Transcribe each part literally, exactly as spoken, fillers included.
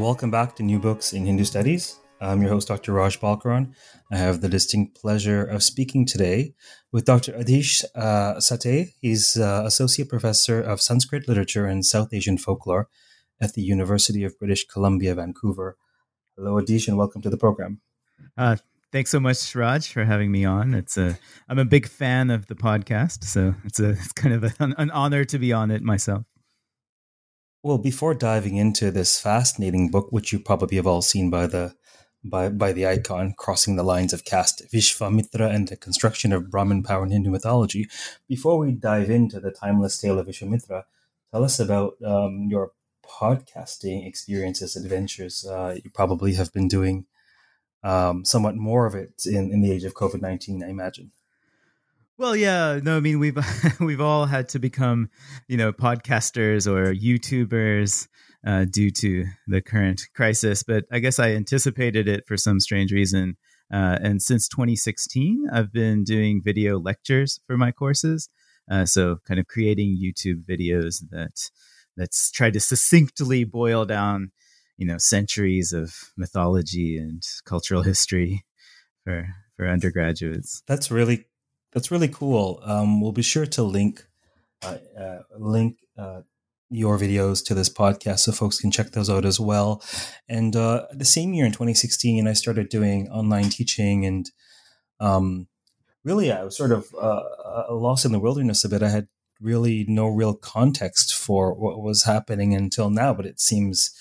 Welcome back to New Books in Hindu Studies. I'm your host, Doctor Raj Balkaran. I have the distinct pleasure of speaking today with Doctor Adheesh uh, Sathaye. He's uh, Associate Professor of Sanskrit Literature and South Asian Folklore at the University of British Columbia, Vancouver. Hello, Adheesh, and welcome to the program. Uh, thanks so much, Raj, for having me on. It's a, I'm a big fan of the podcast, so it's a it's kind of a, an, an honor to be on it myself. Well, before diving into this fascinating book, which you probably have all seen by the by by the icon, Crossing the Lines of Caste, Vishvamitra and the Construction of Brahmin Power in Hindu Mythology, before we dive into the timeless tale of Vishvamitra, tell us about um, your podcasting experiences, adventures. Uh, you probably have been doing um, somewhat more of it in, in the age of covid nineteen, I imagine. Well, yeah, no, I mean, we've we've all had to become, you know, podcasters or YouTubers uh, due to the current crisis. But I guess I anticipated it for some strange reason. Uh, and since twenty sixteen, I've been doing video lectures for my courses. Uh, so kind of creating YouTube videos that that's tried to succinctly boil down, you know, centuries of mythology and cultural history for for undergraduates. That's really That's really cool. Um, we'll be sure to link uh, uh, link uh, your videos to this podcast so folks can check those out as well. And uh, the same year in twenty sixteen, I started doing online teaching, and um, really I was sort of uh, lost in the wilderness a bit. I had really no real context for what was happening until now, but it seems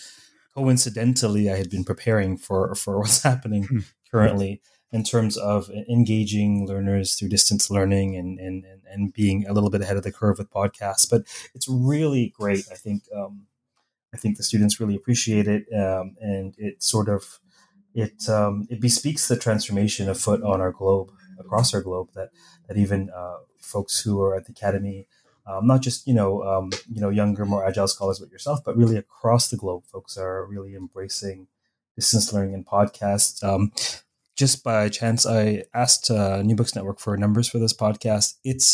coincidentally I had been preparing for, for what's happening currently. In terms of engaging learners through distance learning and, and, and being a little bit ahead of the curve with podcasts. But it's really great. I think um, I think the students really appreciate it. Um, and it sort of, it um, it bespeaks the transformation afoot on our globe, across our globe, that that even uh, folks who are at the academy, um, not just, you know, um, you know, younger, more agile scholars like yourself, but really across the globe, folks are really embracing distance learning and podcasts. Um, Just by chance, I asked uh, New Books Network for numbers for this podcast. It's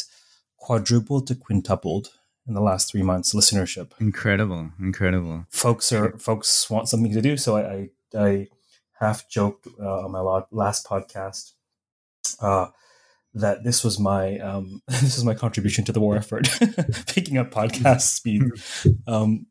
quadrupled to quintupled in the last three months listenership. Incredible, incredible. Folks are folks want something to do, so I I, I half joked uh, on my last podcast uh, that this was my um, this was my contribution to the war effort, picking up podcast speed. Um,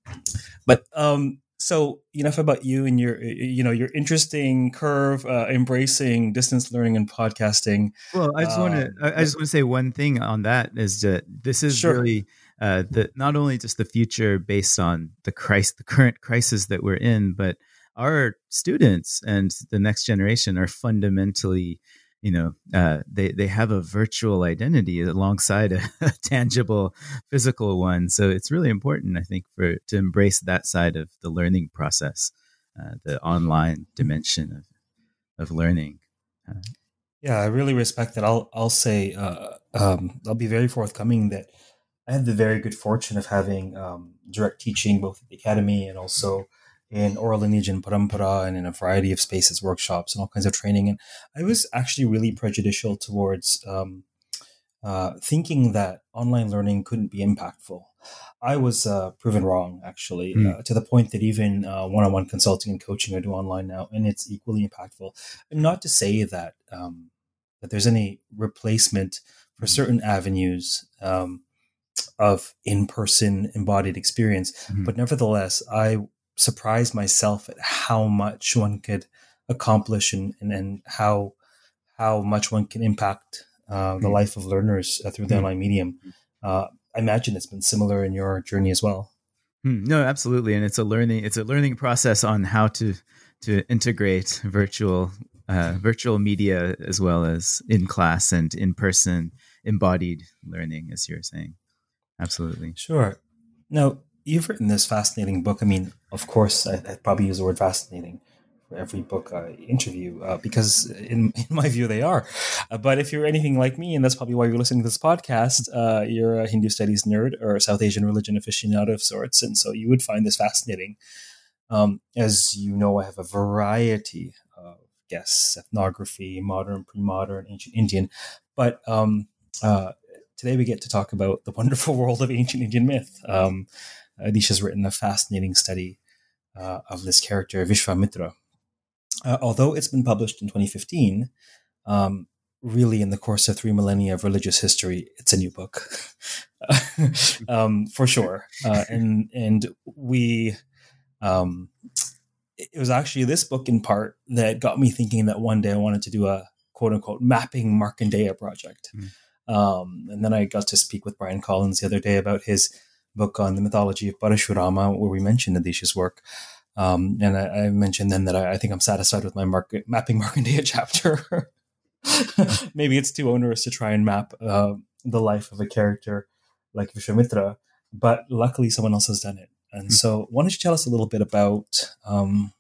but. Um, So enough about you and your, you know, your interesting curve, uh, embracing distance learning and podcasting. Well, I just um, want to, I just want to say one thing on that is that this is sure. really uh, the not only just the future based on the crisis, the current crisis that we're in, but our students and the next generation are fundamentally, you know, uh, they they have a virtual identity alongside a, a tangible physical one. So it's really important, I think, for to embrace that side of the learning process, uh, the online dimension of of learning. Uh, yeah, I really respect that. I'll I'll say uh, um, I'll be very forthcoming that I had the very good fortune of having um, direct teaching both at the academy and also in oral lineage and parampara and in a variety of spaces, workshops and all kinds of training. And I was actually really prejudicial towards um, uh, thinking that online learning couldn't be impactful. I was uh, proven wrong, actually, mm. uh, to the point that even uh, one-on-one consulting and coaching I do online now, and it's equally impactful. And not to say that um, that there's any replacement for certain avenues um, of in-person embodied experience, mm. but nevertheless, I surprised myself at how much one could accomplish and, and, and how how much one can impact uh, the mm. life of learners uh, through the mm. online medium. Uh, I imagine it's been similar in your journey as well. Mm. No, absolutely, and it's a learning it's a learning process on how to to integrate virtual uh, virtual media as well as in class and in person embodied learning, as you're saying. Absolutely, sure. Now, you've written this fascinating book. I mean, of course, I, I probably use the word fascinating for every book I interview uh, because, in, in my view, they are. Uh, but if you're anything like me, and that's probably why you're listening to this podcast, uh, you're a Hindu studies nerd or a South Asian religion aficionado of sorts, and so you would find this fascinating. Um, as you know, I have a variety of guests: ethnography, modern, pre-modern, ancient Indian. But um, uh, today we get to talk about the wonderful world of ancient Indian myth. Um, Adheesh has written a fascinating study uh, of this character, Vishvamitra. Uh, although it's been published in twenty fifteen, um, really in the course of three millennia of religious history, it's a new book, um, for sure. Uh, and and we, um, it was actually this book in part that got me thinking that one day I wanted to do a quote unquote mapping Markandeya project. Mm. Um, and then I got to speak with Brian Collins the other day about his book on the mythology of Parashurama, where we mentioned Adheesh's work. Um, and I, I mentioned then that I, I think I'm satisfied with my market, mapping Markandeya chapter. Maybe it's too onerous to try and map uh, the life of a character like Vishvamitra, but luckily someone else has done it. And mm-hmm. so why don't you tell us a little bit about, um,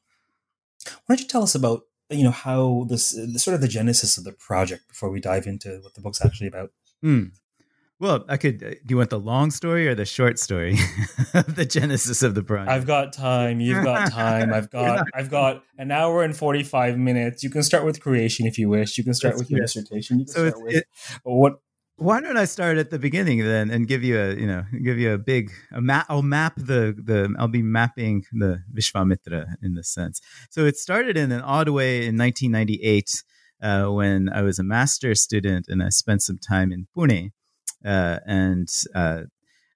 why don't you tell us about, you know, how this, the, sort of the genesis of the project before we dive into what the book's actually about? Mm. Well, I could. Do you want the long story or the short story of the genesis of the project? I've got time. You've got time. I've got. I've got an hour and forty-five minutes. You can start with creation if you wish. You can start That's with your good. dissertation. You can so start with it, what. Why don't I start at the beginning then and give you a, you know, give you a big a map. I'll map the the. I'll be mapping the Vishvamitra in this sense. So it started in an odd way in nineteen ninety-eight uh, when I was a master's student and I spent some time in Pune. Uh, and uh,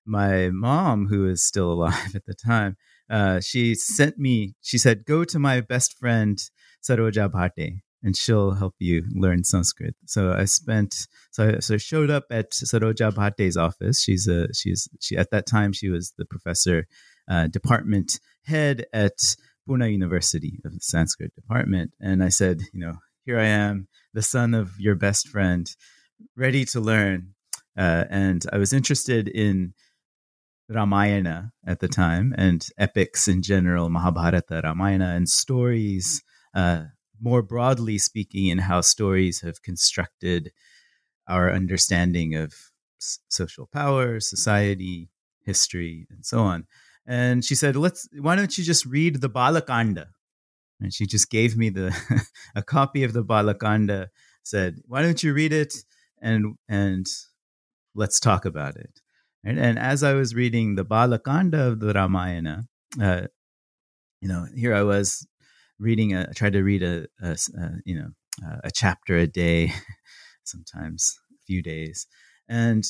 my mom, who is still alive at the time, uh, she sent me, she said, go to my best friend, Saroja Bhatte, and she'll help you learn Sanskrit. So I spent, so I so showed up at Saroja Bhatte's office. She's a, she's, she, at that time, she was the professor, uh, department head at Pune University of the Sanskrit department. And I said, you know, here I am, the son of your best friend, ready to learn. Uh, and I was interested in Ramayana at the time and epics in general, Mahabharata, Ramayana, and stories, uh, more broadly speaking, in how stories have constructed our understanding of s- social power, society, history, and so on. And she said, "Let's. Why don't you just read the Balakanda?" And she just gave me the a copy of the Balakanda, said, "Why don't you read it?" and and let's talk about it. And, and as I was reading the Balakanda of the Ramayana, uh, you know, here I was reading, a, I tried to read a, a, a you know, a chapter a day, sometimes a few days. And,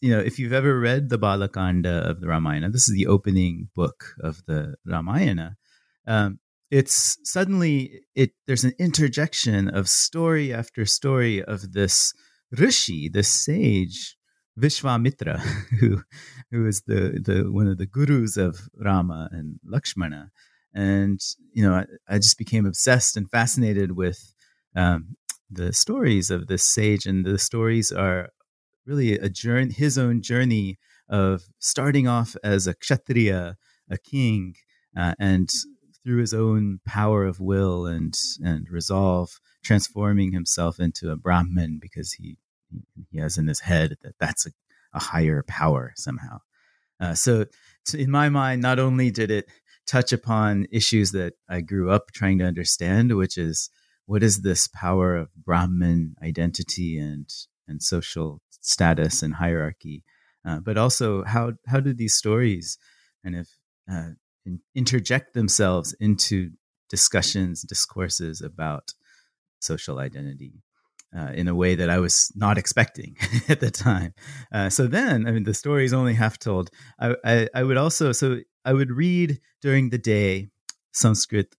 you know, if you've ever read the Balakanda of the Ramayana, this is the opening book of the Ramayana. Um, it's suddenly, it there's an interjection of story after story of this Rishi, the sage, Vishvamitra, who who is the, the one of the gurus of Rama and Lakshmana. And, you know, I, I just became obsessed and fascinated with um, the stories of this sage. And the stories are really a journey, his own journey of starting off as a kshatriya, a king, uh, and through his own power of will and and resolve, transforming himself into a Brahmin because he he has in his head that that's a, a higher power somehow. Uh, so, so in my mind, not only did it touch upon issues that I grew up trying to understand, which is what is this power of Brahmin identity and and social status and hierarchy, uh, but also how how do these stories kind of uh, interject themselves into discussions, discourses about social identity uh, in a way that I was not expecting at the time. Uh, so then, I mean, the story is only half told. I, I, I would also, so I would read during the day Sanskrit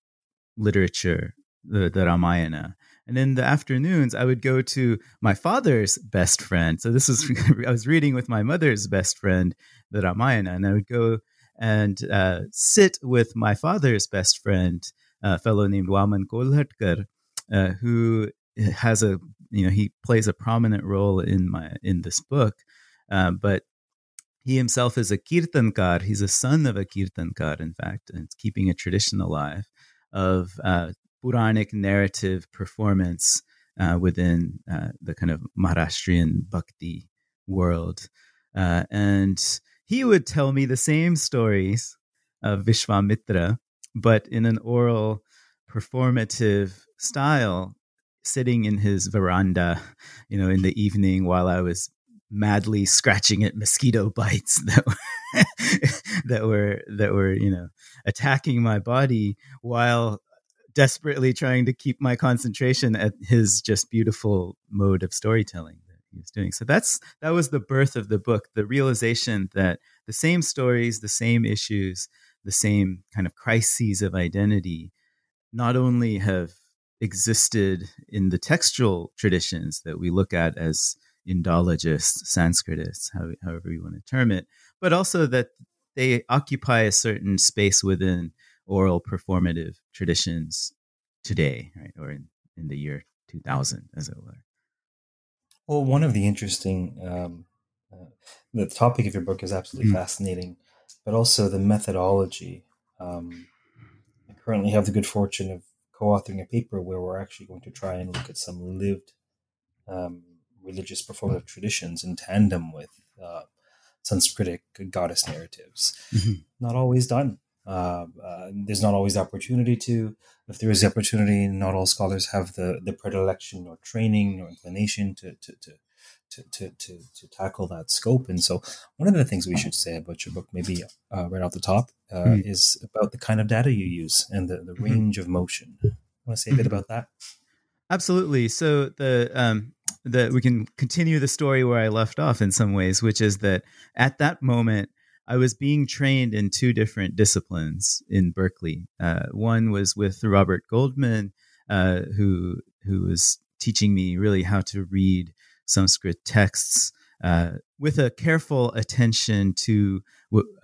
literature, the, the Ramayana. And in the afternoons, I would go to my father's best friend. So this is, I was reading with my mother's best friend, the Ramayana, and I would go and uh, sit with my father's best friend, a fellow named Waman Kolhatkar, Uh, who has a, you know, he plays a prominent role in my, in this book. Uh, but he himself is a kirtankar. He's a son of a kirtankar, in fact, and keeping a tradition alive of uh, Puranic narrative performance uh, within uh, the kind of Maharashtrian bhakti world. Uh, and he would tell me the same stories of Vishvamitra, but in an oral performative style, sitting in his veranda, you know, in the evening while I was madly scratching at mosquito bites that that were that were you know attacking my body while desperately trying to keep my concentration at his just beautiful mode of storytelling that he was doing. So that's that was the birth of the book, the realization that the same stories, the same issues, the same kind of crises of identity not only have existed in the textual traditions that we look at as Indologists, Sanskritists, however you want to term it, but also that they occupy a certain space within oral performative traditions today, right? Or in, in the year two thousand, as it were. Well, one of the interesting, um, uh, the topic of your book is absolutely mm. fascinating, but also the methodology. Um, I currently have the good fortune of co-authoring a paper where we're actually going to try and look at some lived um, religious performative traditions in tandem with uh, Sanskritic goddess narratives. Mm-hmm. Not always done. Uh, uh, there's not always the opportunity to. If there is the opportunity, not all scholars have the, the predilection or training or inclination to to, to to to to to tackle that scope. And so one of the things we should say about your book, maybe uh, right off the top, uh, mm-hmm. is about the kind of data you use and the, the mm-hmm. range of motion. Want to say a bit about that? Absolutely. So the um, the we can continue the story where I left off in some ways, which is that at that moment, I was being trained in two different disciplines in Berkeley. Uh, one was with Robert Goldman, uh, who who was teaching me really how to read Sanskrit texts uh, with a careful attention to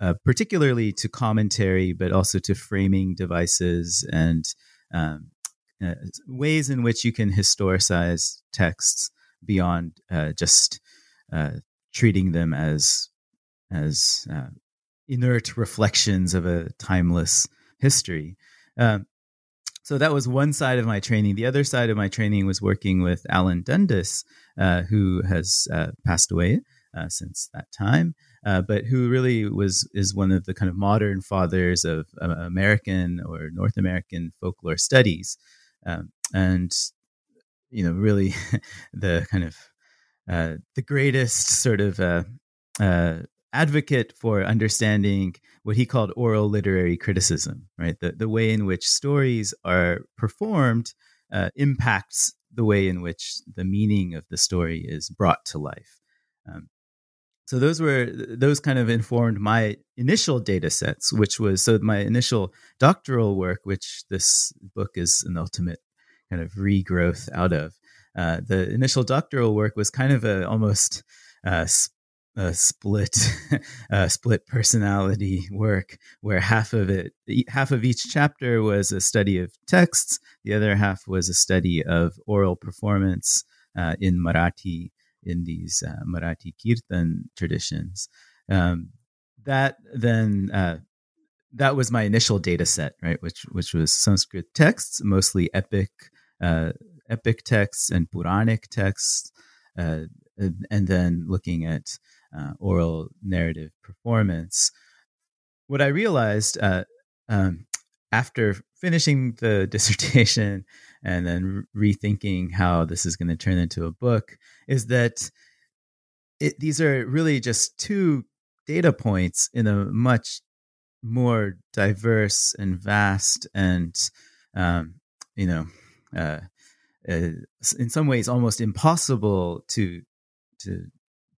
uh, particularly to commentary, but also to framing devices and um, uh, ways in which you can historicize texts beyond uh, just uh, treating them as as uh, inert reflections of a timeless history. Um, So that was one side of my training. The other side of my training was working with Alan Dundas, uh, who has uh, passed away uh, since that time, uh, but who really was is one of the kind of modern fathers of uh, American or North American folklore studies, um, and you know, really the kind of uh, the greatest sort of uh, uh, advocate for understanding what he called oral literary criticism, right? The the way in which stories are performed uh, impacts the way in which the meaning of the story is brought to life. Um, so those were those kind of informed my initial data sets, which was so my initial doctoral work, which this book is an ultimate kind of regrowth out of. Uh, the initial doctoral work was kind of a almost uh, a split, uh, split personality work where half of it, half of each chapter was a study of texts. The other half was a study of oral performance uh, in Marathi, in these uh, Marathi Kirtan traditions. Um, that then, uh, that was my initial data set, right? Which, which was Sanskrit texts, mostly epic, uh, epic texts and Puranic texts. Uh, and, and then looking at, Uh, oral narrative performance. What I realized uh, um, after finishing the dissertation and then re- rethinking how this is going to turn into a book is that it, these are really just two data points in a much more diverse and vast and, um, you know, uh, uh, in some ways almost impossible to to.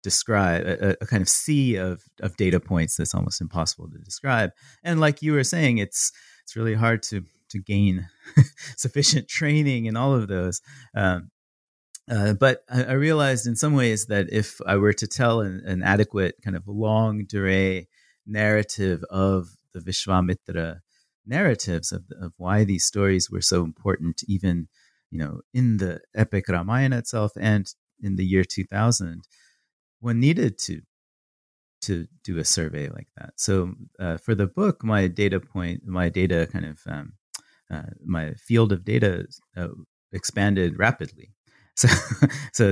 describe a, a kind of sea of, of data points that's almost impossible to describe. And like you were saying, it's it's really hard to to gain sufficient training in all of those. Um, uh, but I, I realized in some ways that if I were to tell an, an adequate kind of long durée narrative of the Vishvamitra narratives of of why these stories were so important, even you know in the epic Ramayana itself and in the year two thousand. One needed to to do a survey like that. So uh, for the book, my data point, my data kind of, um, uh, my field of data uh, expanded rapidly. So so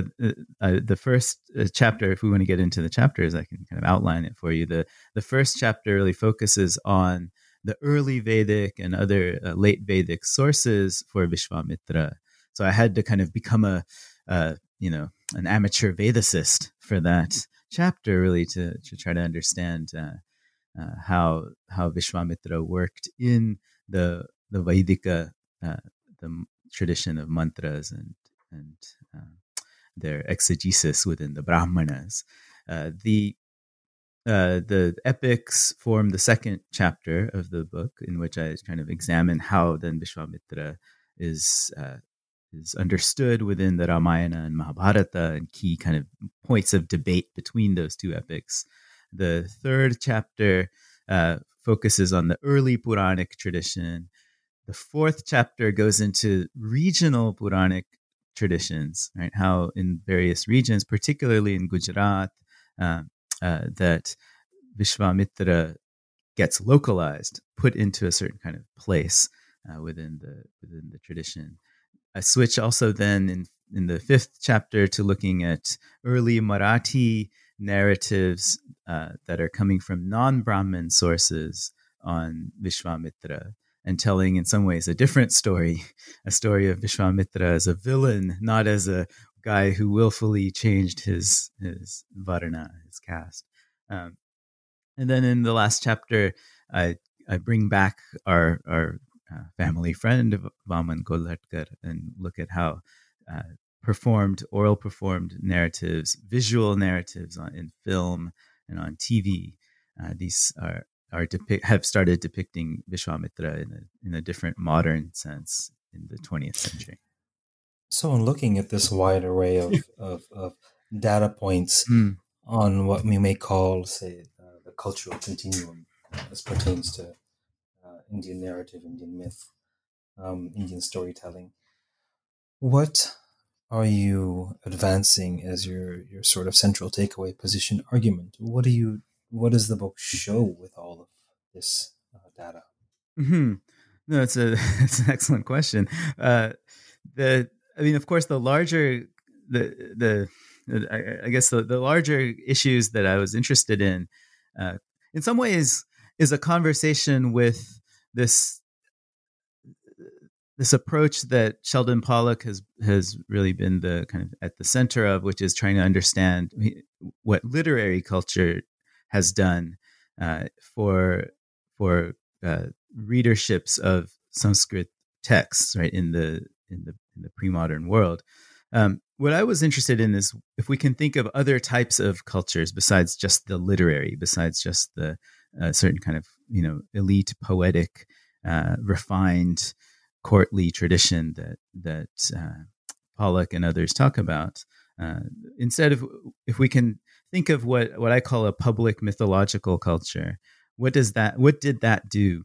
uh, the first chapter, if we want to get into the chapters, I can kind of outline it for you. The, the first chapter really focuses on the early Vedic and other uh, late Vedic sources for Vishvamitra. So I had to kind of become a, uh, you know, an amateur Vedicist for that chapter, really, to, to try to understand uh, uh, how how Vishvamitra worked in the the Vaidika uh, the tradition of mantras and and uh, their exegesis within the Brahmanas. Uh, the uh, the epics form the second chapter of the book, in which I kind of examine how then Vishvamitra is uh, is understood within the Ramayana and Mahabharata, and key kind of points of debate between those two epics. The third chapter uh, focuses on the early Puranic tradition. The fourth chapter goes into regional Puranic traditions, right? How in various regions, particularly in Gujarat, uh, uh, that Vishvamitra gets localized, put into a certain kind of place uh, within the within the tradition. I switch also then in, in the fifth chapter to looking at early Marathi narratives uh, that are coming from non-Brahmin sources on Vishvamitra, and telling in some ways a different story, a story of Vishvamitra as a villain, not as a guy who willfully changed his his varna, his caste. Um, and then in the last chapter, I I bring back our our uh, family friend Waman Kolhatkar and look at how uh, performed, oral performed narratives, visual narratives on, in film and on T V. Uh, these are. Are depict, have started depicting Vishvamitra in a, in a different modern sense in the twentieth century. So in looking at this wide array of, of, of data points mm. on what we may call, say, uh, the cultural continuum as pertains to uh, Indian narrative, Indian myth, um, Indian storytelling, what are you advancing as your, your sort of central takeaway position argument? What are you What does the book show with all of this uh, data? Mm-hmm. No, it's a it's an excellent question. Uh, the I mean, of course, the larger the the I, I guess the, the larger issues that I was interested in, uh, in some ways, is a conversation with this this approach that Sheldon Pollock has has really been the kind of at the center of, which is trying to understand what literary culture has done uh, for for uh, readerships of Sanskrit texts, right, in the in the in the pre-modern world. Um, what I was interested in is if we can think of other types of cultures besides just the literary, besides just the uh, certain kind of you know elite, poetic, uh, refined, courtly tradition that that uh, Pollock and others talk about. Uh, instead of if we can. Think of what, what I call a public mythological culture. What does that? What did that do,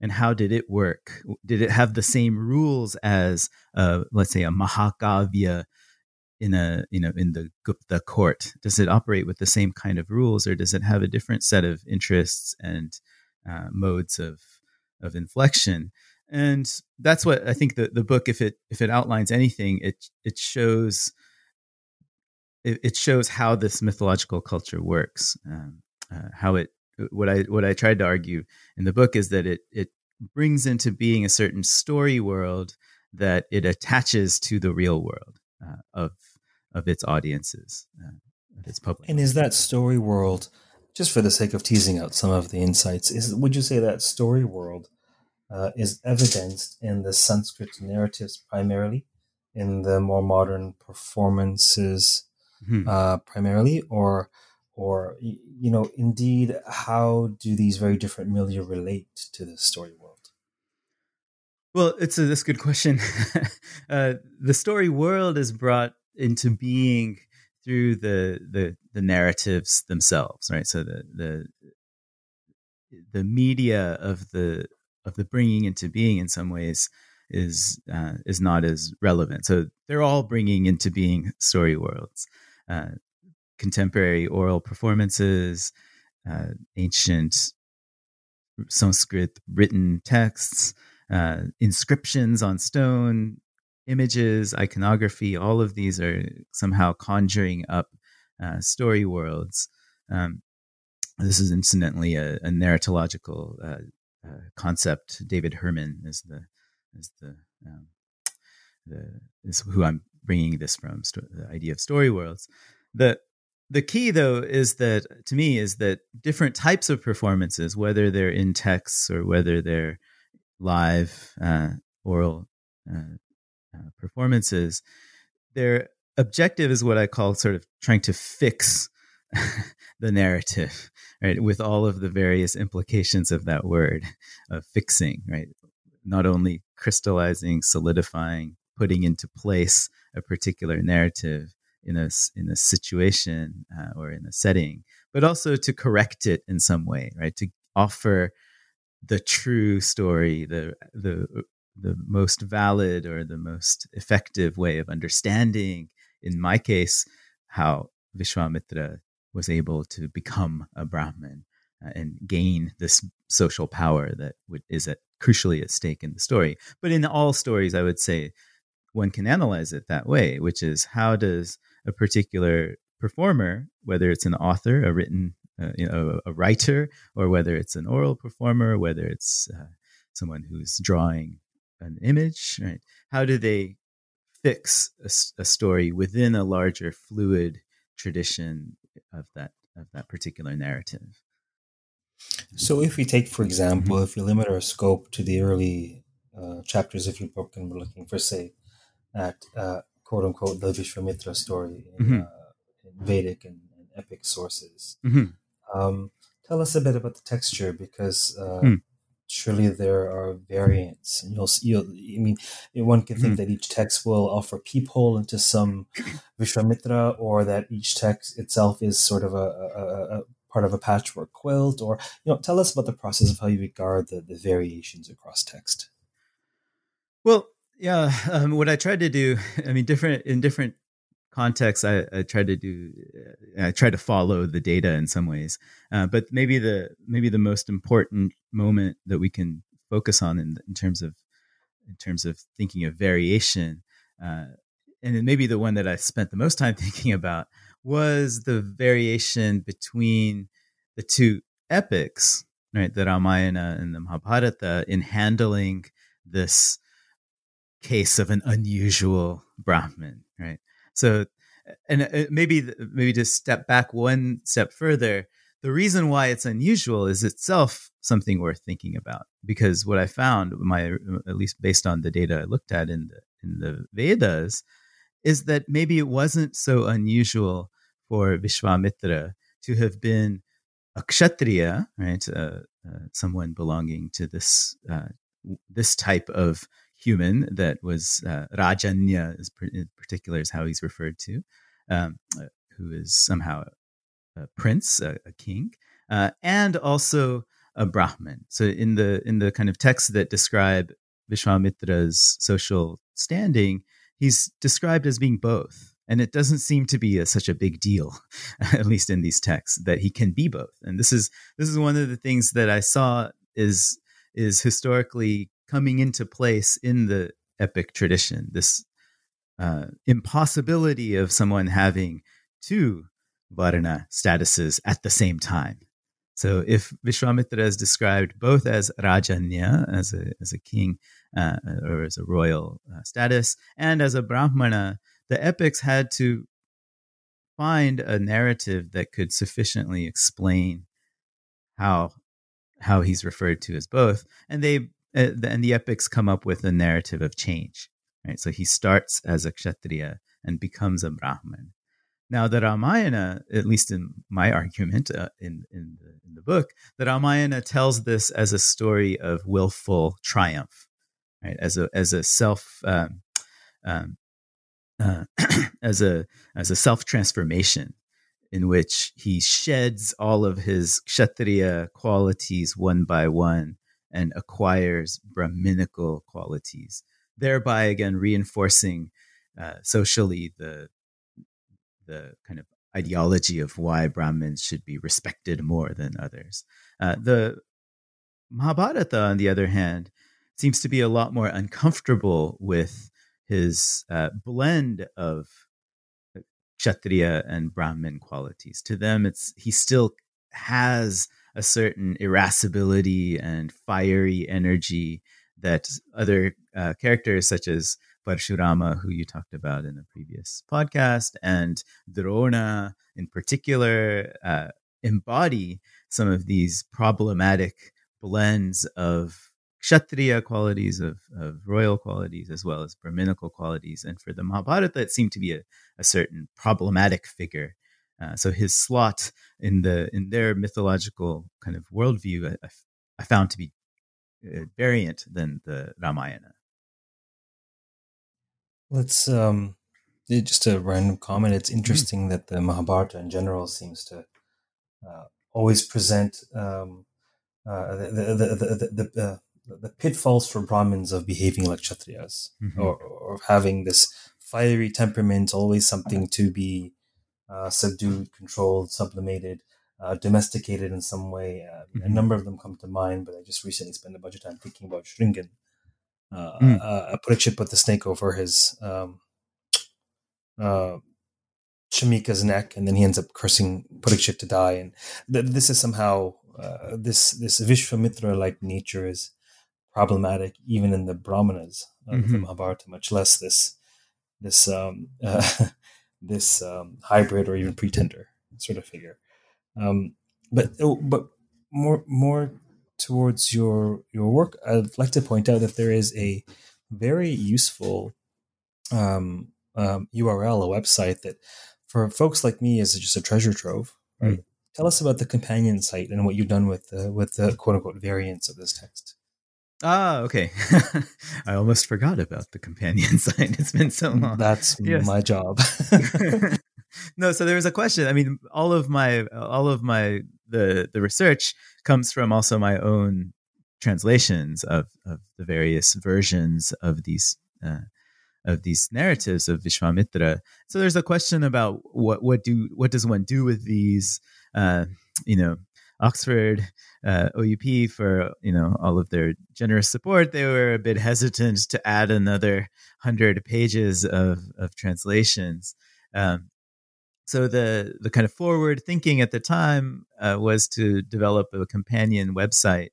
and how did it work? Did it have the same rules as, uh, let's say, a Mahakavya in a you know in the Gupta court? Does it operate with the same kind of rules, or does it have a different set of interests and uh, modes of of inflection? And that's what I think the the book, if it if it outlines anything, it it shows. It shows how this mythological culture works. Um, uh, how it what I what I tried to argue in the book is that it it brings into being a certain story world that it attaches to the real world uh, of of its audiences, uh, of its public. And is that story world, just for the sake of teasing out some of the insights, is would you say that story world uh, is evidenced in the Sanskrit narratives primarily, in the more modern performances? Mm-hmm. Uh, primarily, or, or you know, indeed, how do these very different milieu relate to the story world? Well, it's a that's a good question. uh, the story world is brought into being through the the, the narratives themselves, right? So the, the the media of the of the bringing into being, in some ways, is uh, is not as relevant. So they're all bringing into being story worlds. Uh, contemporary oral performances, uh, ancient Sanskrit written texts, uh, inscriptions on stone, images, iconography, all of these are somehow conjuring up uh, story worlds. Um, this is incidentally a, a narratological uh, uh, concept. David Herman is the, is the, um, the is who I'm bringing this from, the idea of story worlds. The The key, though, is that, to me, is that different types of performances, whether they're in texts or whether they're live uh, oral uh, uh, performances, their objective is what I call sort of trying to fix the narrative, right, with all of the various implications of that word, of fixing, right? Not only crystallizing, solidifying, putting into place a particular narrative in a, in a situation uh, or in a setting, but also to correct it in some way, right? To offer the true story, the the the most valid or the most effective way of understanding, in my case, how Vishvamitra was able to become a Brahmin uh, and gain this social power that would, is at, crucially at stake in the story. But in all stories, I would say one can analyze it that way, which is how does a particular performer, whether it's an author, a written, uh, you know, a writer, or whether it's an oral performer, whether it's uh, someone who's drawing an image, right? How do they fix a, a story within a larger fluid tradition of that of that particular narrative? So, if we take, for example, mm-hmm. if we limit our scope to the early uh, chapters of your book, and we're looking for, say, at uh, quote unquote the Vishvamitra story in, mm-hmm. uh, in Vedic and, and epic sources, mm-hmm. um, tell us a bit about the texture, because uh, mm. surely there are variants, and you'll, you'll, I mean, one can think mm-hmm. that each text will offer peephole into some Vishvamitra, or that each text itself is sort of a, a, a part of a patchwork quilt, or, you know, tell us about the process of how you regard the, the variations across text. Well, yeah, um, what I tried to do, I mean, different in different contexts, I, I tried to do, I tried to follow the data in some ways, uh, but maybe the maybe the most important moment that we can focus on in, in terms of in terms of thinking of variation, uh, and it may be the one that I spent the most time thinking about, was the variation between the two epics, right, the Ramayana and the Mahabharata, in handling this case of an unusual Brahmin, right? So, and maybe maybe to step back one step further, the reason why it's unusual is itself something worth thinking about, because what I found, my at least based on the data I looked at in the in the Vedas, is that maybe it wasn't so unusual for Vishvamitra to have been a kshatriya, right, uh, uh, someone belonging to this uh, this type of human that was uh, Rajanya, in particular, is how he's referred to, um, who is somehow a prince, a, a king, uh, and also a Brahmin. So in the in the kind of texts that describe Vishvamitra's social standing, he's described as being both. And it doesn't seem to be a, such a big deal, at least in these texts, that he can be both. And this is this is one of the things that I saw is is historically coming into place in the epic tradition, this uh, impossibility of someone having two varna statuses at the same time. So if Vishvamitra is described both as Rajanya, as a as a king uh, or as a royal uh, status, and as a Brahmana, the epics had to find a narrative that could sufficiently explain how how he's referred to as both, and they uh, the, and the epics come up with a narrative of change, right? So he starts as a kshatriya and becomes a Brahman. Now, the Ramayana, at least in my argument uh, in, in, the, in the book, the Ramayana tells this as a story of willful triumph, right? As a as a self um, um, uh, as a as a self transformation, in which he sheds all of his kshatriya qualities one by one and acquires Brahminical qualities, thereby again reinforcing uh, socially the. the kind of ideology of why Brahmins should be respected more than others. Uh, the Mahabharata, on the other hand, seems to be a lot more uncomfortable with his uh, blend of Kshatriya and Brahmin qualities. To them, it's he still has a certain irascibility and fiery energy that other uh, characters such as Parashurama, who you talked about in the previous podcast, and Drona in particular, uh, embody some of these problematic blends of Kshatriya qualities, of, of royal qualities, as well as Brahminical qualities. And for the Mahabharata, it seemed to be a, a certain problematic figure. Uh, so his slot in the in their mythological kind of worldview, I, I found to be variant than the Ramayana. Let's um, just a random comment. It's interesting mm-hmm. that the Mahabharata in general seems to uh, always present um, uh, the the the the, the, uh, the pitfalls for Brahmins of behaving like Kshatriyas, mm-hmm. or, or having this fiery temperament, always something to be uh, subdued, controlled, sublimated, uh, domesticated in some way. Uh, mm-hmm. A number of them come to mind, but I just recently spent a bunch of time thinking about Shringan. Uh, mm. uh, Purikshit put the snake over his um, uh, Shamika's neck, and then he ends up cursing Purikshit to die. And th- this is somehow uh, this this Vishvamitra like nature is problematic even in the Brahmanas of mm-hmm. the Mahabharata, much less this this um, uh, this um, hybrid or even pretender sort of figure. Um, but but more more. Towards your your work, I'd like to point out that there is a very useful um, um, U R L, a website that for folks like me is just a treasure trove. Right? Mm. Tell us about the companion site and what you've done with the with the quote unquote variants of this text. Ah, okay. I almost forgot about the companion site. It's been so long. That's yes. my job. No, so there was a question. I mean, all of my all of my the the research comes from also my own translations of, of the various versions of these uh, of these narratives of Vishvamitra. So there's a question about what what do what does one do with these? Uh, you know, Oxford uh, O U P, for you know all of their generous support, they were a bit hesitant to add another hundred pages of of translations. Um, so the, the kind of forward thinking at the time uh, was to develop a companion website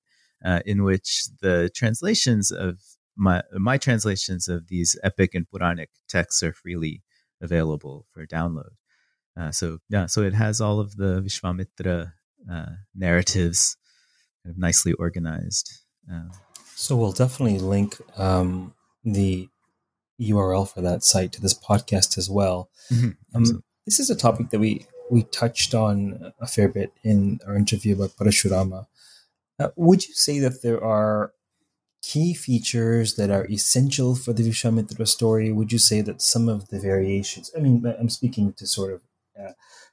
uh, in which the translations of my, my translations of these epic and Puranic texts are freely available for download. Uh, so, yeah, so it has all of the Vishvamitra uh, narratives kind of nicely organized. Uh, so we'll definitely link um, the U R L for that site to this podcast as well. Mm-hmm. Um, this is a topic that we, we touched on a fair bit in our interview about Parashurama. Uh, would you say that there are key features that are essential for the Vishvamitra story? Would you say that some of the variations, I mean, I'm speaking to sort of uh,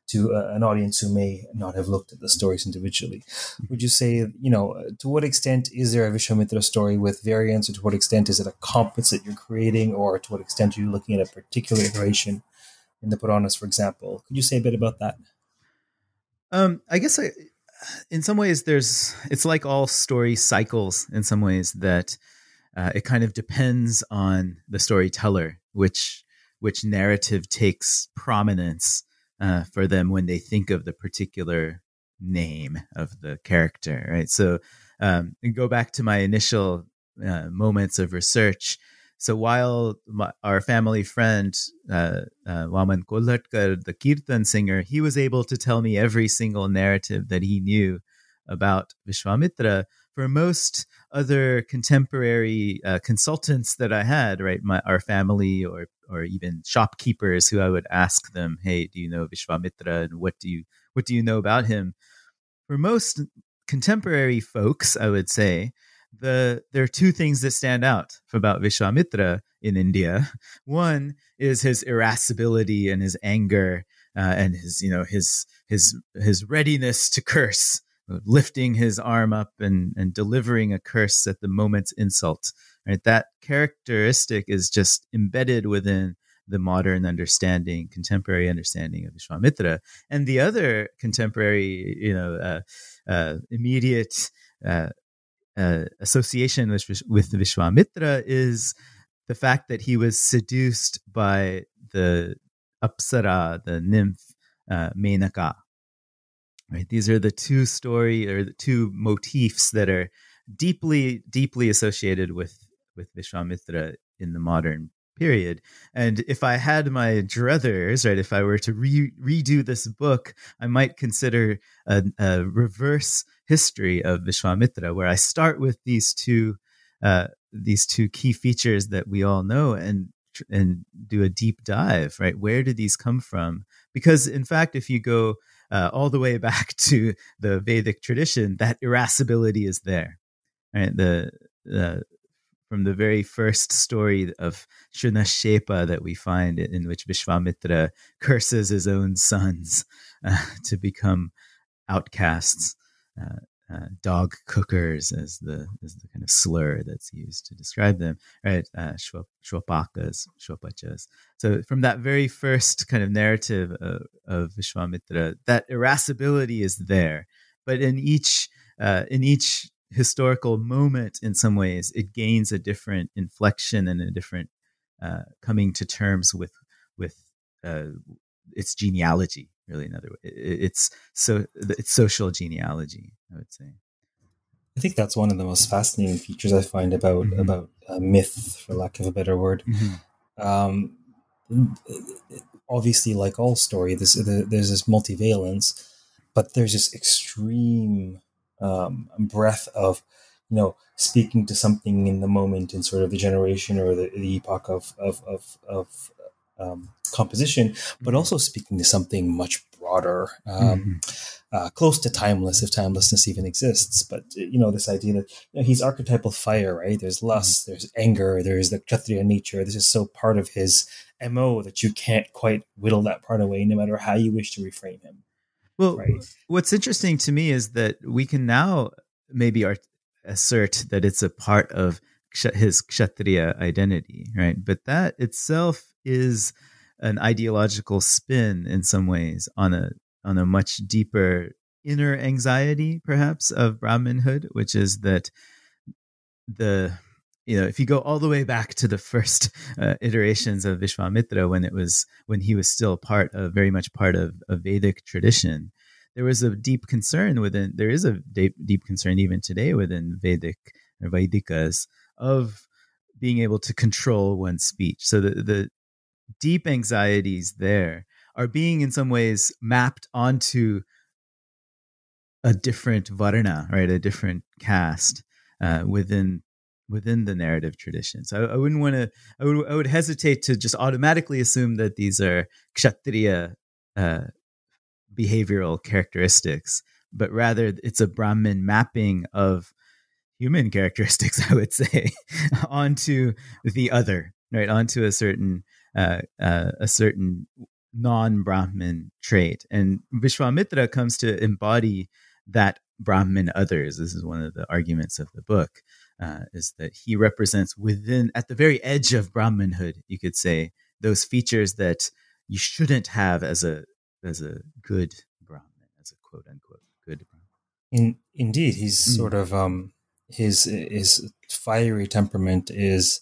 to uh, an audience who may not have looked at the stories individually. Would you say, you know, to what extent is there a Vishvamitra story with variants, or to what extent is it a composite you're creating, or to what extent are you looking at a particular iteration in the Puranas, for example? Could you say a bit about that? Um, I guess I, in some ways there's, it's like all story cycles in some ways that uh, it kind of depends on the storyteller, which, which narrative takes prominence Uh, for them when they think of the particular name of the character, right? So um, and go back to my initial uh, moments of research. So while my, our family friend, uh, uh, Waman Kolhatkar, the kirtan singer, he was able to tell me every single narrative that he knew about Vishvamitra. For most other contemporary uh, consultants that I had, right, my, our family or or even shopkeepers who I would ask them, hey, do you know Vishvamitra and what do you what do you know about him? For most contemporary folks, I would say, the there are two things that stand out about Vishvamitra in India. One is his irascibility and his anger uh, and his, you know, his his his readiness to curse, lifting his arm up and, and delivering a curse at the moment's insult. Right? That characteristic is just embedded within the modern understanding, contemporary understanding of Vishvamitra. And the other contemporary, you know, uh, uh, immediate uh, uh, association with, with Vishvamitra is the fact that he was seduced by the Apsara, the nymph uh, Menaka. Right. These are the two story or the two motifs that are deeply, deeply associated with, with Vishvamitra in the modern period. And if I had my druthers, right, if I were to re- redo this book, I might consider a, a reverse history of Vishvamitra, where I start with these two uh, these two key features that we all know, and and do a deep dive, right? Where did these come from? Because in fact, if you go uh, all the way back to the Vedic tradition, that irascibility is there, right? The uh, From the very first story of Shunashepa that we find, in which Vishvamitra curses his own sons uh, to become outcasts, uh, uh, dog cookers as the as the kind of slur that's used to describe them, right? Uh, shwapakas, shwapachas. So from that very first kind of narrative of, of Vishvamitra, that irascibility is there, but in each uh, in each historical moment, in some ways, it gains a different inflection and a different uh, coming to terms with with uh, its genealogy. Really, in other words, it's so it's social genealogy, I would say. I think that's one of the most fascinating features I find about mm-hmm. about uh, myth, for lack of a better word. Mm-hmm. Um, obviously, like all story, this, the, there's this multivalence, but there's this extreme Um, breadth of, you know, speaking to something in the moment in sort of the generation or the, the epoch of of of, of um, composition, but also speaking to something much broader, um, mm-hmm. uh, close to timeless, if timelessness even exists. But you know, this idea that, you know, he's archetypal fire, right? There's lust, mm-hmm. there's anger, there's the Kshatriya nature. This is so part of his M O that you can't quite whittle that part away, no matter how you wish to reframe him. Well, right. What's interesting to me is that we can now maybe art- assert that it's a part of ksha- his Kshatriya identity, right? But that itself is an ideological spin in some ways on a on a much deeper inner anxiety, perhaps, of Brahminhood, which is that the you know if you go all the way back to the first uh, iterations of Vishvamitra, when it was when he was still part of very much part of a Vedic tradition, there was a deep concern within there is a deep, deep concern even today within Vedic or Vaidikas of being able to control one's speech. So the, the deep anxieties there are being in some ways mapped onto a different varna, right, a different caste uh, within within the narrative tradition. So I, I wouldn't want to, I would, I would hesitate to just automatically assume that these are Kshatriya uh, behavioral characteristics, but rather it's a Brahmin mapping of human characteristics, I would say, onto the other, right? Onto a certain, uh, uh, a certain non-Brahmin trait. And Vishvamitra comes to embody that Brahmin others. This is one of the arguments of the book. Uh, is that he represents within, at the very edge of Brahminhood, you could say, those features that you shouldn't have as a as a good Brahmin, as a quote unquote good Brahmin. In, indeed, he's mm. sort of um, his his fiery temperament is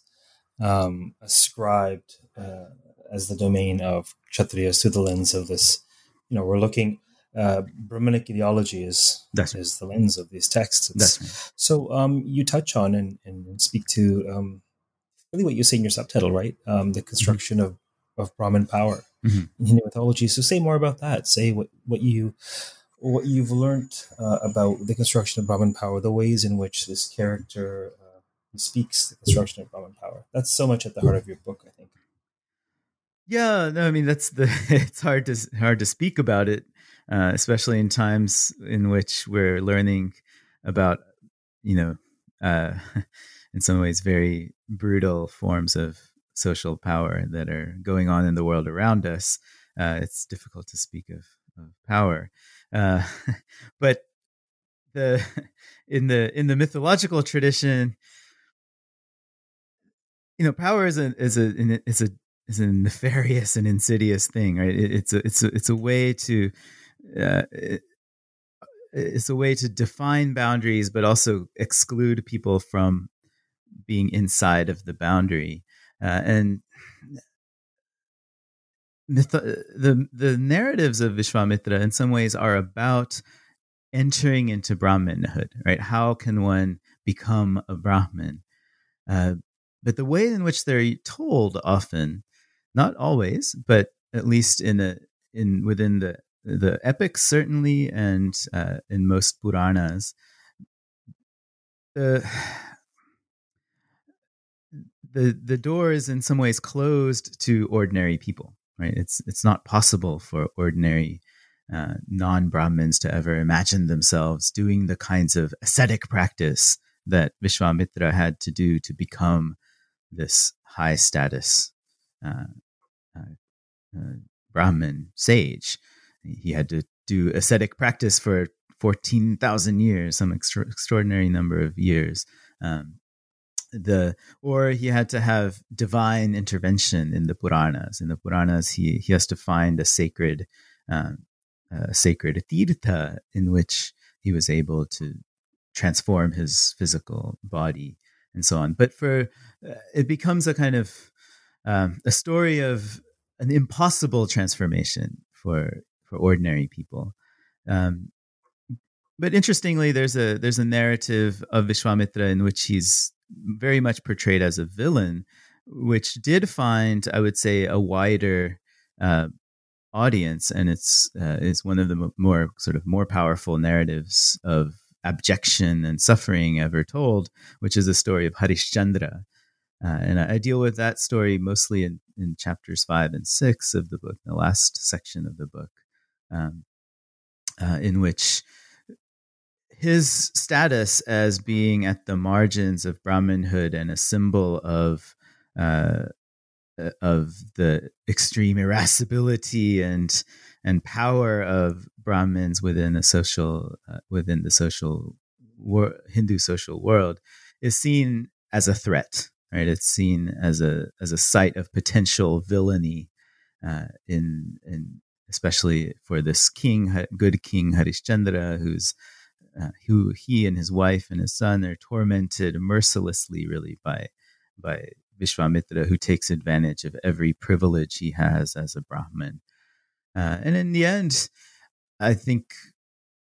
um, ascribed uh, as the domain of Kshatriyas through the lens of this. You know, we're looking. Uh, Brahminic ideology is, right. is the lens of these texts. Right. So um, you touch on and, and speak to um, really what you say in your subtitle, right? Um, the construction mm-hmm. of of Brahmin power mm-hmm. in Hindu mythology. So say more about that. Say what what you what you've learned uh, about the construction of Brahmin power, the ways in which this character uh, speaks the construction of Brahmin power. That's so much at the heart of your book, I think. Yeah, no, I mean that's the. It's hard to hard to speak about it. Uh, especially in times in which we're learning about, you know, uh, in some ways, very brutal forms of social power that are going on in the world around us. Uh, it's difficult to speak of, of power, uh, but the in the in the mythological tradition, you know, power is a is a is a is a nefarious and insidious thing, right? It, it's a it's a it's a way to Uh, it, it's a way to define boundaries, but also exclude people from being inside of the boundary. Uh, and myth- the the narratives of Vishvamitra, in some ways, are about entering into Brahminhood. Right? How can one become a Brahmin? Uh, But the way in which they're told often, not always, but at least in a in within the the epics certainly, and uh, in most Puranas, the the the door is in some ways closed to ordinary people. Right? It's it's not possible for ordinary uh, non-Brahmins to ever imagine themselves doing the kinds of ascetic practice that Vishvamitra had to do to become this high status uh, uh, uh, Brahmin sage. He had to do ascetic practice for fourteen thousand years, some extra- extraordinary number of years. Um, the or he had to have divine intervention in the Puranas. In the Puranas, he he has to find a sacred, um, a sacred tirtha in which he was able to transform his physical body and so on. But for uh, it becomes a kind of um, a story of an impossible transformation for for ordinary people. Um, but interestingly, there's a there's a narrative of Vishvamitra in which he's very much portrayed as a villain, which did find, I would say, a wider uh, audience, and it's uh, is one of the more sort of more powerful narratives of abjection and suffering ever told, which is the story of Harishchandra. Uh, and I, I deal with that story mostly in, in chapters five and six of the book, the last section of the book, um, uh, in which his status as being at the margins of Brahminhood and a symbol of uh, of the extreme irascibility and and power of Brahmins within the social uh, within the social wor- Hindu social world is seen as a threat, right? It's seen as a as a site of potential villainy, uh, in in especially for this king, good king Harishchandra, who's uh, who he and his wife and his son are tormented mercilessly, really, by by Vishvamitra, who takes advantage of every privilege he has as a Brahmin. Uh, and in the end, I think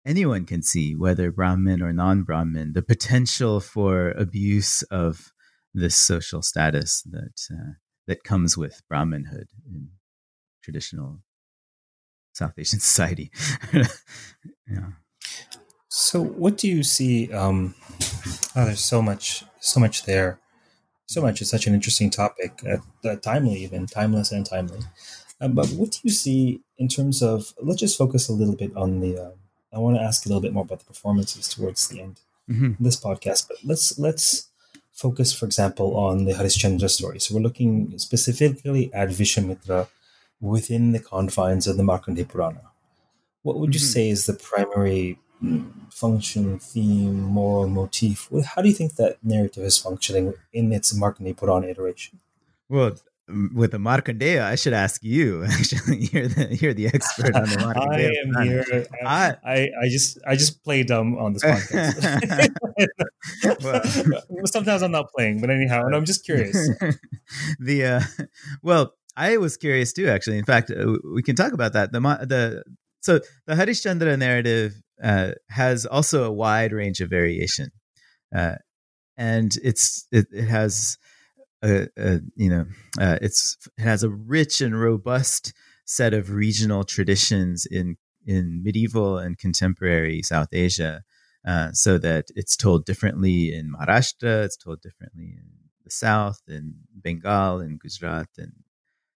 anyone can see, whether Brahmin or non-Brahmin, the potential for abuse of this social status that uh, that comes with Brahminhood in traditional South Asian society. Yeah. So, what do you see? Um, oh, there's so much, so much there, so much. It's such an interesting topic, uh, uh, timely, even timeless and timely. Um, but what do you see in terms of, let's just focus a little bit on the, uh, I want to ask a little bit more about the performances towards the end mm-hmm. of this podcast, but let's let's focus, for example, on the Harishchandra story. So we're looking specifically at Vishvamitra within the confines of the Markandeya Purana. What would you mm-hmm. say is the primary function, theme, moral motif? How do you think that narrative is functioning in its Markandeya Purana iteration? Well, with the Markandeya, I should ask you. Actually, you're the you're the expert on the Markandeya. I am here. I, I I just I just play dumb on this podcast. Well, sometimes I'm not playing, but anyhow, and I'm just curious. the uh, well, I was curious too. Actually, in fact, uh, we can talk about that. The the so the Harishchandra narrative uh, has also a wide range of variation, uh, and it's it, it has. Uh, uh, you know, uh, it's it has a rich and robust set of regional traditions in in medieval and contemporary South Asia, uh, so that it's told differently in Maharashtra, it's told differently in the South, in Bengal, in Gujarat, and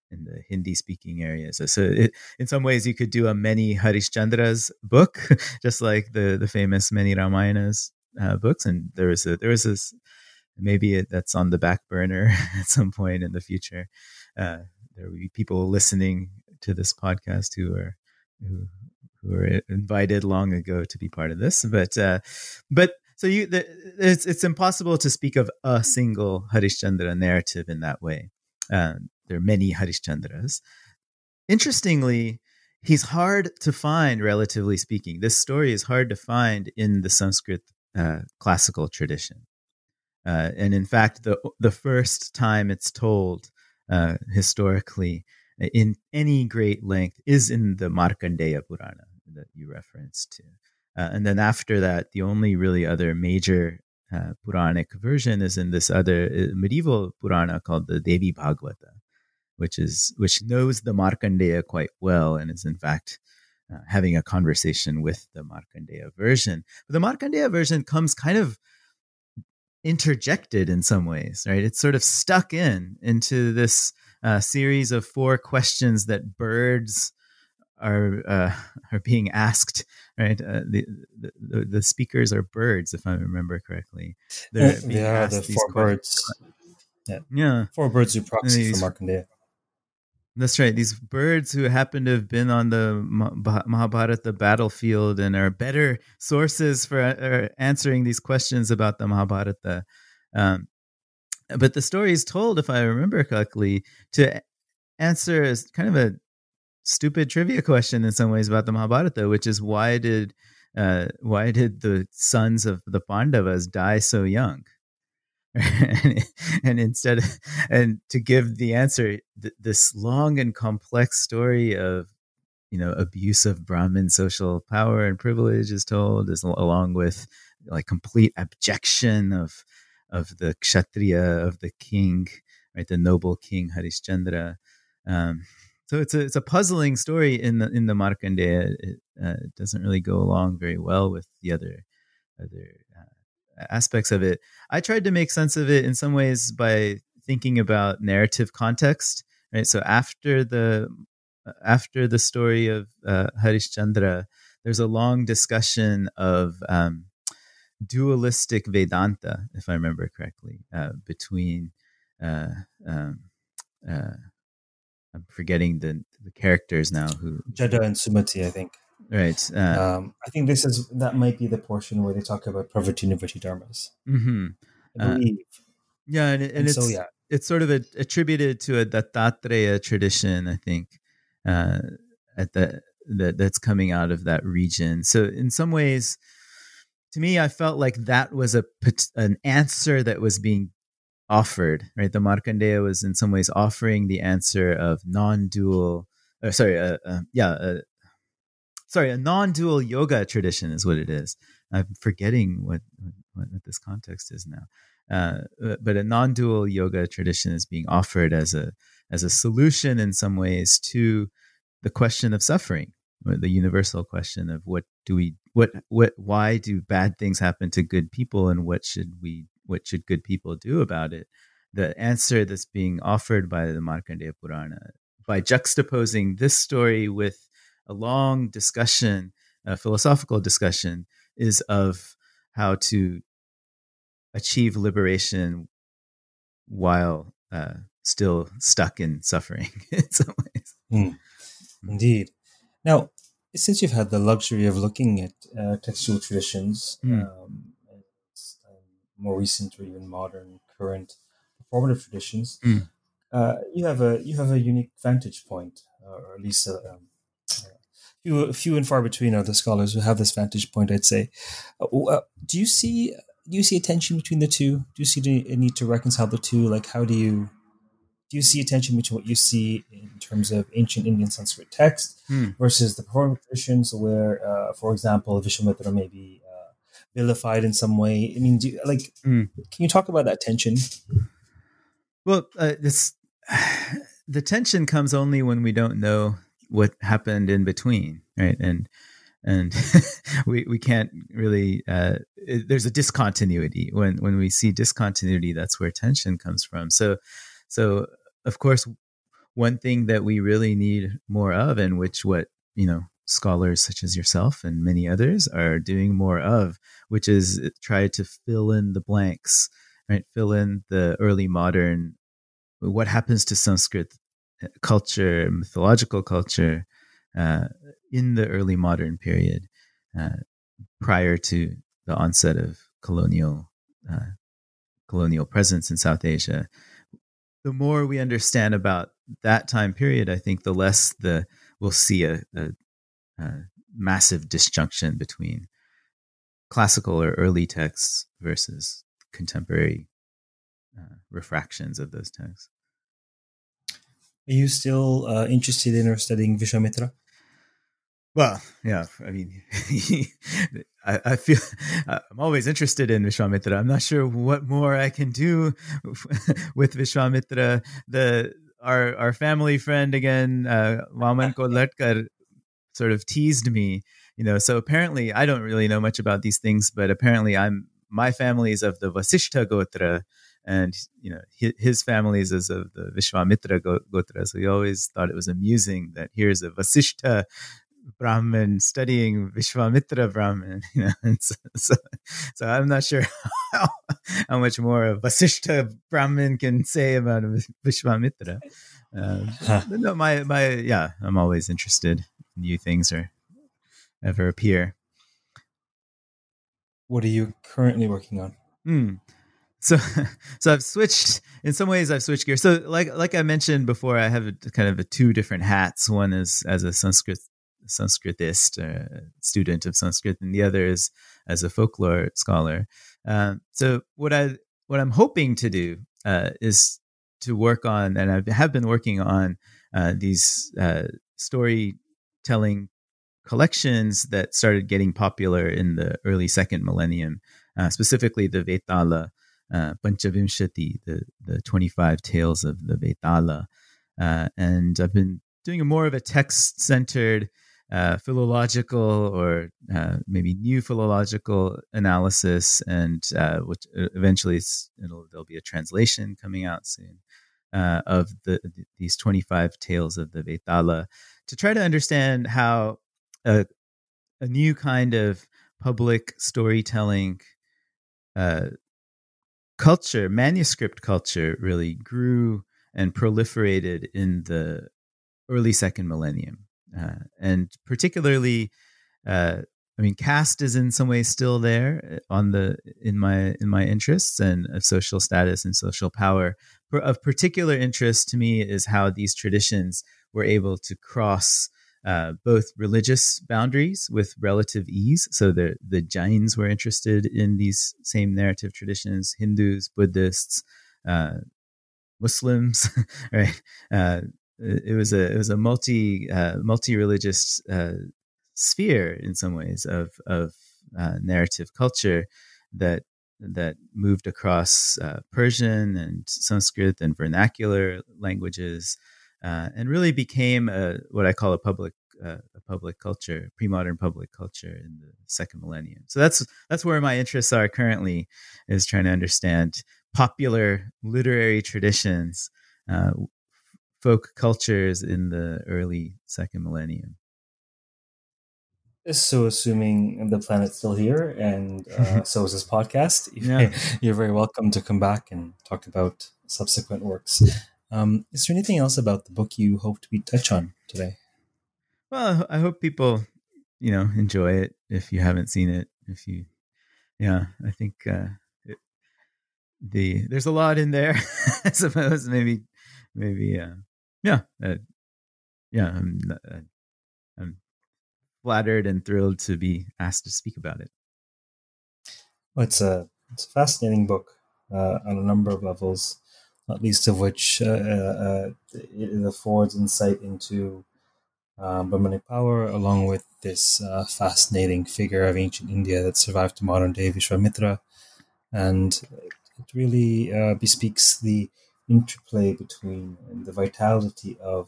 in the Hindi-speaking areas. So, so it, in some ways, you could do a many Harishchandras book, just like the the famous many Ramayanas uh, books. And there is a there is this. Maybe it, that's on the back burner at some point in the future. Uh, there will be people listening to this podcast who are who, who were invited long ago to be part of this. But uh, but so you, the, it's it's impossible to speak of a single Harishchandra narrative in that way. Uh, there are many Harishchandras. Interestingly, he's hard to find, relatively speaking. This story is hard to find in the Sanskrit uh, classical tradition. Uh, and in fact, the the first time it's told uh, historically in any great length is in the Markandeya Purana that you referenced to. Uh, and then after that, the only really other major uh, Puranic version is in this other medieval Purana called the Devi Bhagavata, which is which knows the Markandeya quite well and is in fact uh, having a conversation with the Markandeya version. But the Markandeya version comes kind of interjected in some ways, right? It's sort of stuck in into this uh, series of four questions that birds are uh, are being asked, right? Uh, the, the the speakers are birds, if I remember correctly. They're being they are asked the these four questions. Birds. Yeah. yeah, four birds who proxy for Markandeya. That's right. These birds who happen to have been on the Mahabharata battlefield and are better sources for uh, answering these questions about the Mahabharata. Um, but the story is told, if I remember correctly, to answer a, kind of a stupid trivia question in some ways about the Mahabharata, which is why did uh, why did the sons of the Pandavas die so young? and instead, and to give the answer, th- this long and complex story of, you know, abuse of Brahmin social power and privilege is told, is along with like complete abjection of of the Kshatriya, of the king, right, the noble king Harishchandra. Um, so it's a it's a puzzling story in the in the Markandeya. It, uh, it doesn't really go along very well with the other other. Uh, aspects of it. I tried to make sense of it in some ways by thinking about narrative context, right? So after the after the story of uh, Harishchandra, there's a long discussion of um, dualistic Vedanta, if I remember correctly, uh, between uh, um, uh, I'm forgetting the, the characters now who Jada and Sumati, I think. Right. Uh, um, I think this is that might be the portion where they talk about pravritti-nivritti dharmas. Mm-hmm. I believe. Uh, yeah, and, and, and it's so, yeah. it's sort of a, attributed to a Dattatreya tradition, I think, uh, at the that that's coming out of that region. So in some ways, to me, I felt like that was a an answer that was being offered. Right, the Markandeya was in some ways offering the answer of non-dual. Or sorry, uh, uh, yeah. Uh, Sorry, a non-dual yoga tradition is what it is. I'm forgetting what what, what this context is now. Uh, but a non-dual yoga tradition is being offered as a as a solution in some ways to the question of suffering, the universal question of what do we what what why do bad things happen to good people, and what should we what should good people do about it? The answer that's being offered by the Markandeya Purana, by juxtaposing this story with a long discussion, a philosophical discussion, is of how to achieve liberation while uh, still stuck in suffering in some ways. Mm. Indeed. Now, since you've had the luxury of looking at uh, textual traditions, mm. um, and, um, more recent or even modern, current performative traditions, mm. uh, you have a you have a unique vantage point, or at least a um, Few, few and far between are the scholars who have this vantage point, I'd say. Uh, do you see do you see a tension between the two? Do you see a need to reconcile the two? Like, how do you do you see a tension between what you see in terms of ancient Indian Sanskrit text hmm. versus the performative traditions, where, uh, for example, Vishvamitra may be uh, vilified in some way? I mean, do you, like, hmm. can you talk about that tension? Well, uh, this the tension comes only when we don't know what happened in between, right? And and we we can't really. Uh, it, there's a discontinuity. When when we see discontinuity, that's where tension comes from. So so of course, one thing that we really need more of, and which what you know scholars such as yourself and many others are doing more of, which is try to fill in the blanks, right? Fill in the early modern. What happens to Sanskrit culture, mythological culture, uh, in the early modern period, uh, prior to the onset of colonial uh, colonial presence in South Asia. The more we understand about that time period, I think the less the we'll see a, a, a massive disjunction between classical or early texts versus contemporary uh, refractions of those texts. Are you still uh, interested in or studying Vishvamitra? Well, yeah. I mean, I, I feel I'm always interested in Vishvamitra. I'm not sure what more I can do with Vishvamitra. The our our family friend again, uh, Waman Kolhatkar, sort of teased me, you know. So apparently, I don't really know much about these things, but apparently, I'm my family is of the Vasishtagotra. And, you know, his, his family is of the Vishvamitra Gotra. So he always thought it was amusing that here's a Vasishta Brahmin studying Vishvamitra Brahmin. You know, and so, so, so I'm not sure how, how much more a Vasishta Brahmin can say about Vishvamitra. Uh, huh. but no, my, my, yeah, I'm always interested in new things or ever appear. What are you currently working on? Hmm. So, so I've switched. In some ways, I've switched gears. So, like, like I mentioned before, I have a, kind of a two different hats. One is as a Sanskrit Sanskritist, uh, student of Sanskrit, and the other is as a folklore scholar. Um, so, what I what I'm hoping to do uh, is to work on, and I have been working on uh, these uh, storytelling collections that started getting popular in the early second millennium, uh, specifically the Vetala. Uh, Pancha Vimshati, the, the twenty-five tales of the Vaitala. Uh, and I've been doing a more of a text-centered uh, philological or uh, maybe new philological analysis, and uh, which eventually it'll, there'll be a translation coming out soon uh, of the, the these twenty-five tales of the Vaitala to try to understand how a, a new kind of public storytelling uh culture, manuscript culture, really grew and proliferated in the early second millennium. Uh, and particularly, uh, I mean, caste is in some ways still there on the in my in my interests, and of social status and social power. Of particular interest to me is how these traditions were able to cross Uh, both religious boundaries with relative ease. So the, the Jains were interested in these same narrative traditions, Hindus, Buddhists, uh, Muslims, right? Uh, it was a, it was a multi, uh, multi-religious uh, sphere in some ways of, of uh, narrative culture that, that moved across uh, Persian and Sanskrit and vernacular languages, Uh, and really became a, what I call a public, uh, a public culture, pre-modern public culture in the second millennium. So that's that's where my interests are currently, is trying to understand popular literary traditions, uh, folk cultures in the early second millennium. So, assuming the planet's still here, and uh, so is this podcast, yeah. You're very welcome to come back and talk about subsequent works. Um, is there anything else about the book you hope to be touch on today? Well, I hope people, you know, enjoy it. If you haven't seen it, if you, yeah, I think uh, it, the there's a lot in there. I suppose maybe, maybe, uh, yeah, uh, yeah. I'm uh, I'm flattered and thrilled to be asked to speak about it. Well, it's a it's a fascinating book uh, on a number of levels. Not least of which uh, uh, it affords insight into um, Brahmanic power, along with this uh, fascinating figure of ancient India that survived to modern day Vishvamitra. And it really uh, bespeaks the interplay between the vitality of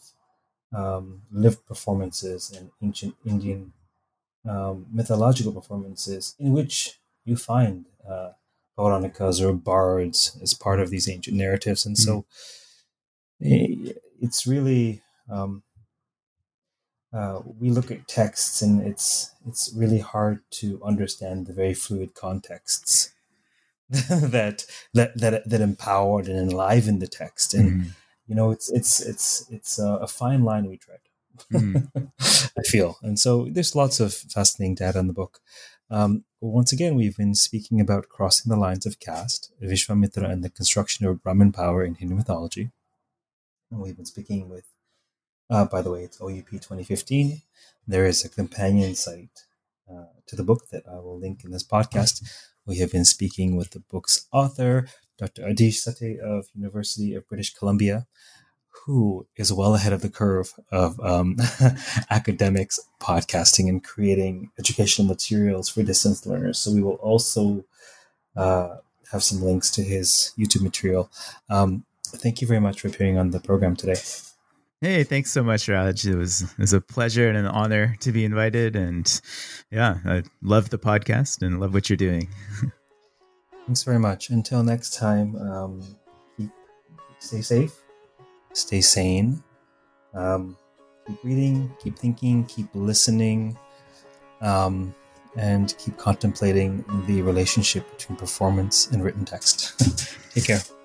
um, lived performances and ancient Indian um, mythological performances, in which you find uh, Pauranikas or bards as part of these ancient narratives. And so it's really, um, uh, we look at texts and it's it's really hard to understand the very fluid contexts that, that that that empowered and enlivened the text. And, mm. you know, it's it's it's it's a, a fine line we tread, mm. I feel. And so there's lots of fascinating data in the book. Um, once again, we've been speaking about Crossing the Lines of Caste, Vishvamitra and the Construction of Brahmin Power in Hindu Mythology. And we've been speaking with, uh, by the way, it's O U P twenty fifteen. There is a companion site uh, to the book that I will link in this podcast. We have been speaking with the book's author, Doctor Adheesh Sathaye of University of British Columbia, who is well ahead of the curve of um, academics, podcasting, and creating educational materials for distance learners. So we will also uh, have some links to his YouTube material. Um, thank you very much for appearing on the program today. Hey, thanks so much, Raj. It was, it was a pleasure and an honor to be invited. And yeah, I love the podcast and love what you're doing. Thanks very much. Until next time, um, keep, stay safe, stay sane, um, keep reading, keep thinking, keep listening, um, and keep contemplating the relationship between performance and written text. Take care.